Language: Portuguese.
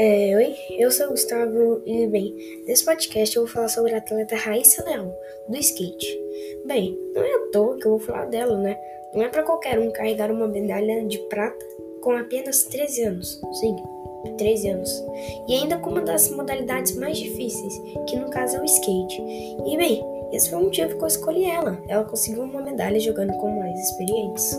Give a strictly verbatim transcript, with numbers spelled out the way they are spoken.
É, oi, eu sou o Gustavo e, bem, nesse podcast eu vou falar sobre a atleta Rayssa Leal, do skate. Bem, não é à toa que eu vou falar dela, né? Não é pra qualquer um carregar uma medalha de prata com apenas treze anos, sim, treze anos. E ainda com uma das modalidades mais difíceis, que no caso é o skate. E, bem, esse foi o motivo que eu escolhi ela. Ela conseguiu uma medalha jogando com mais experientes.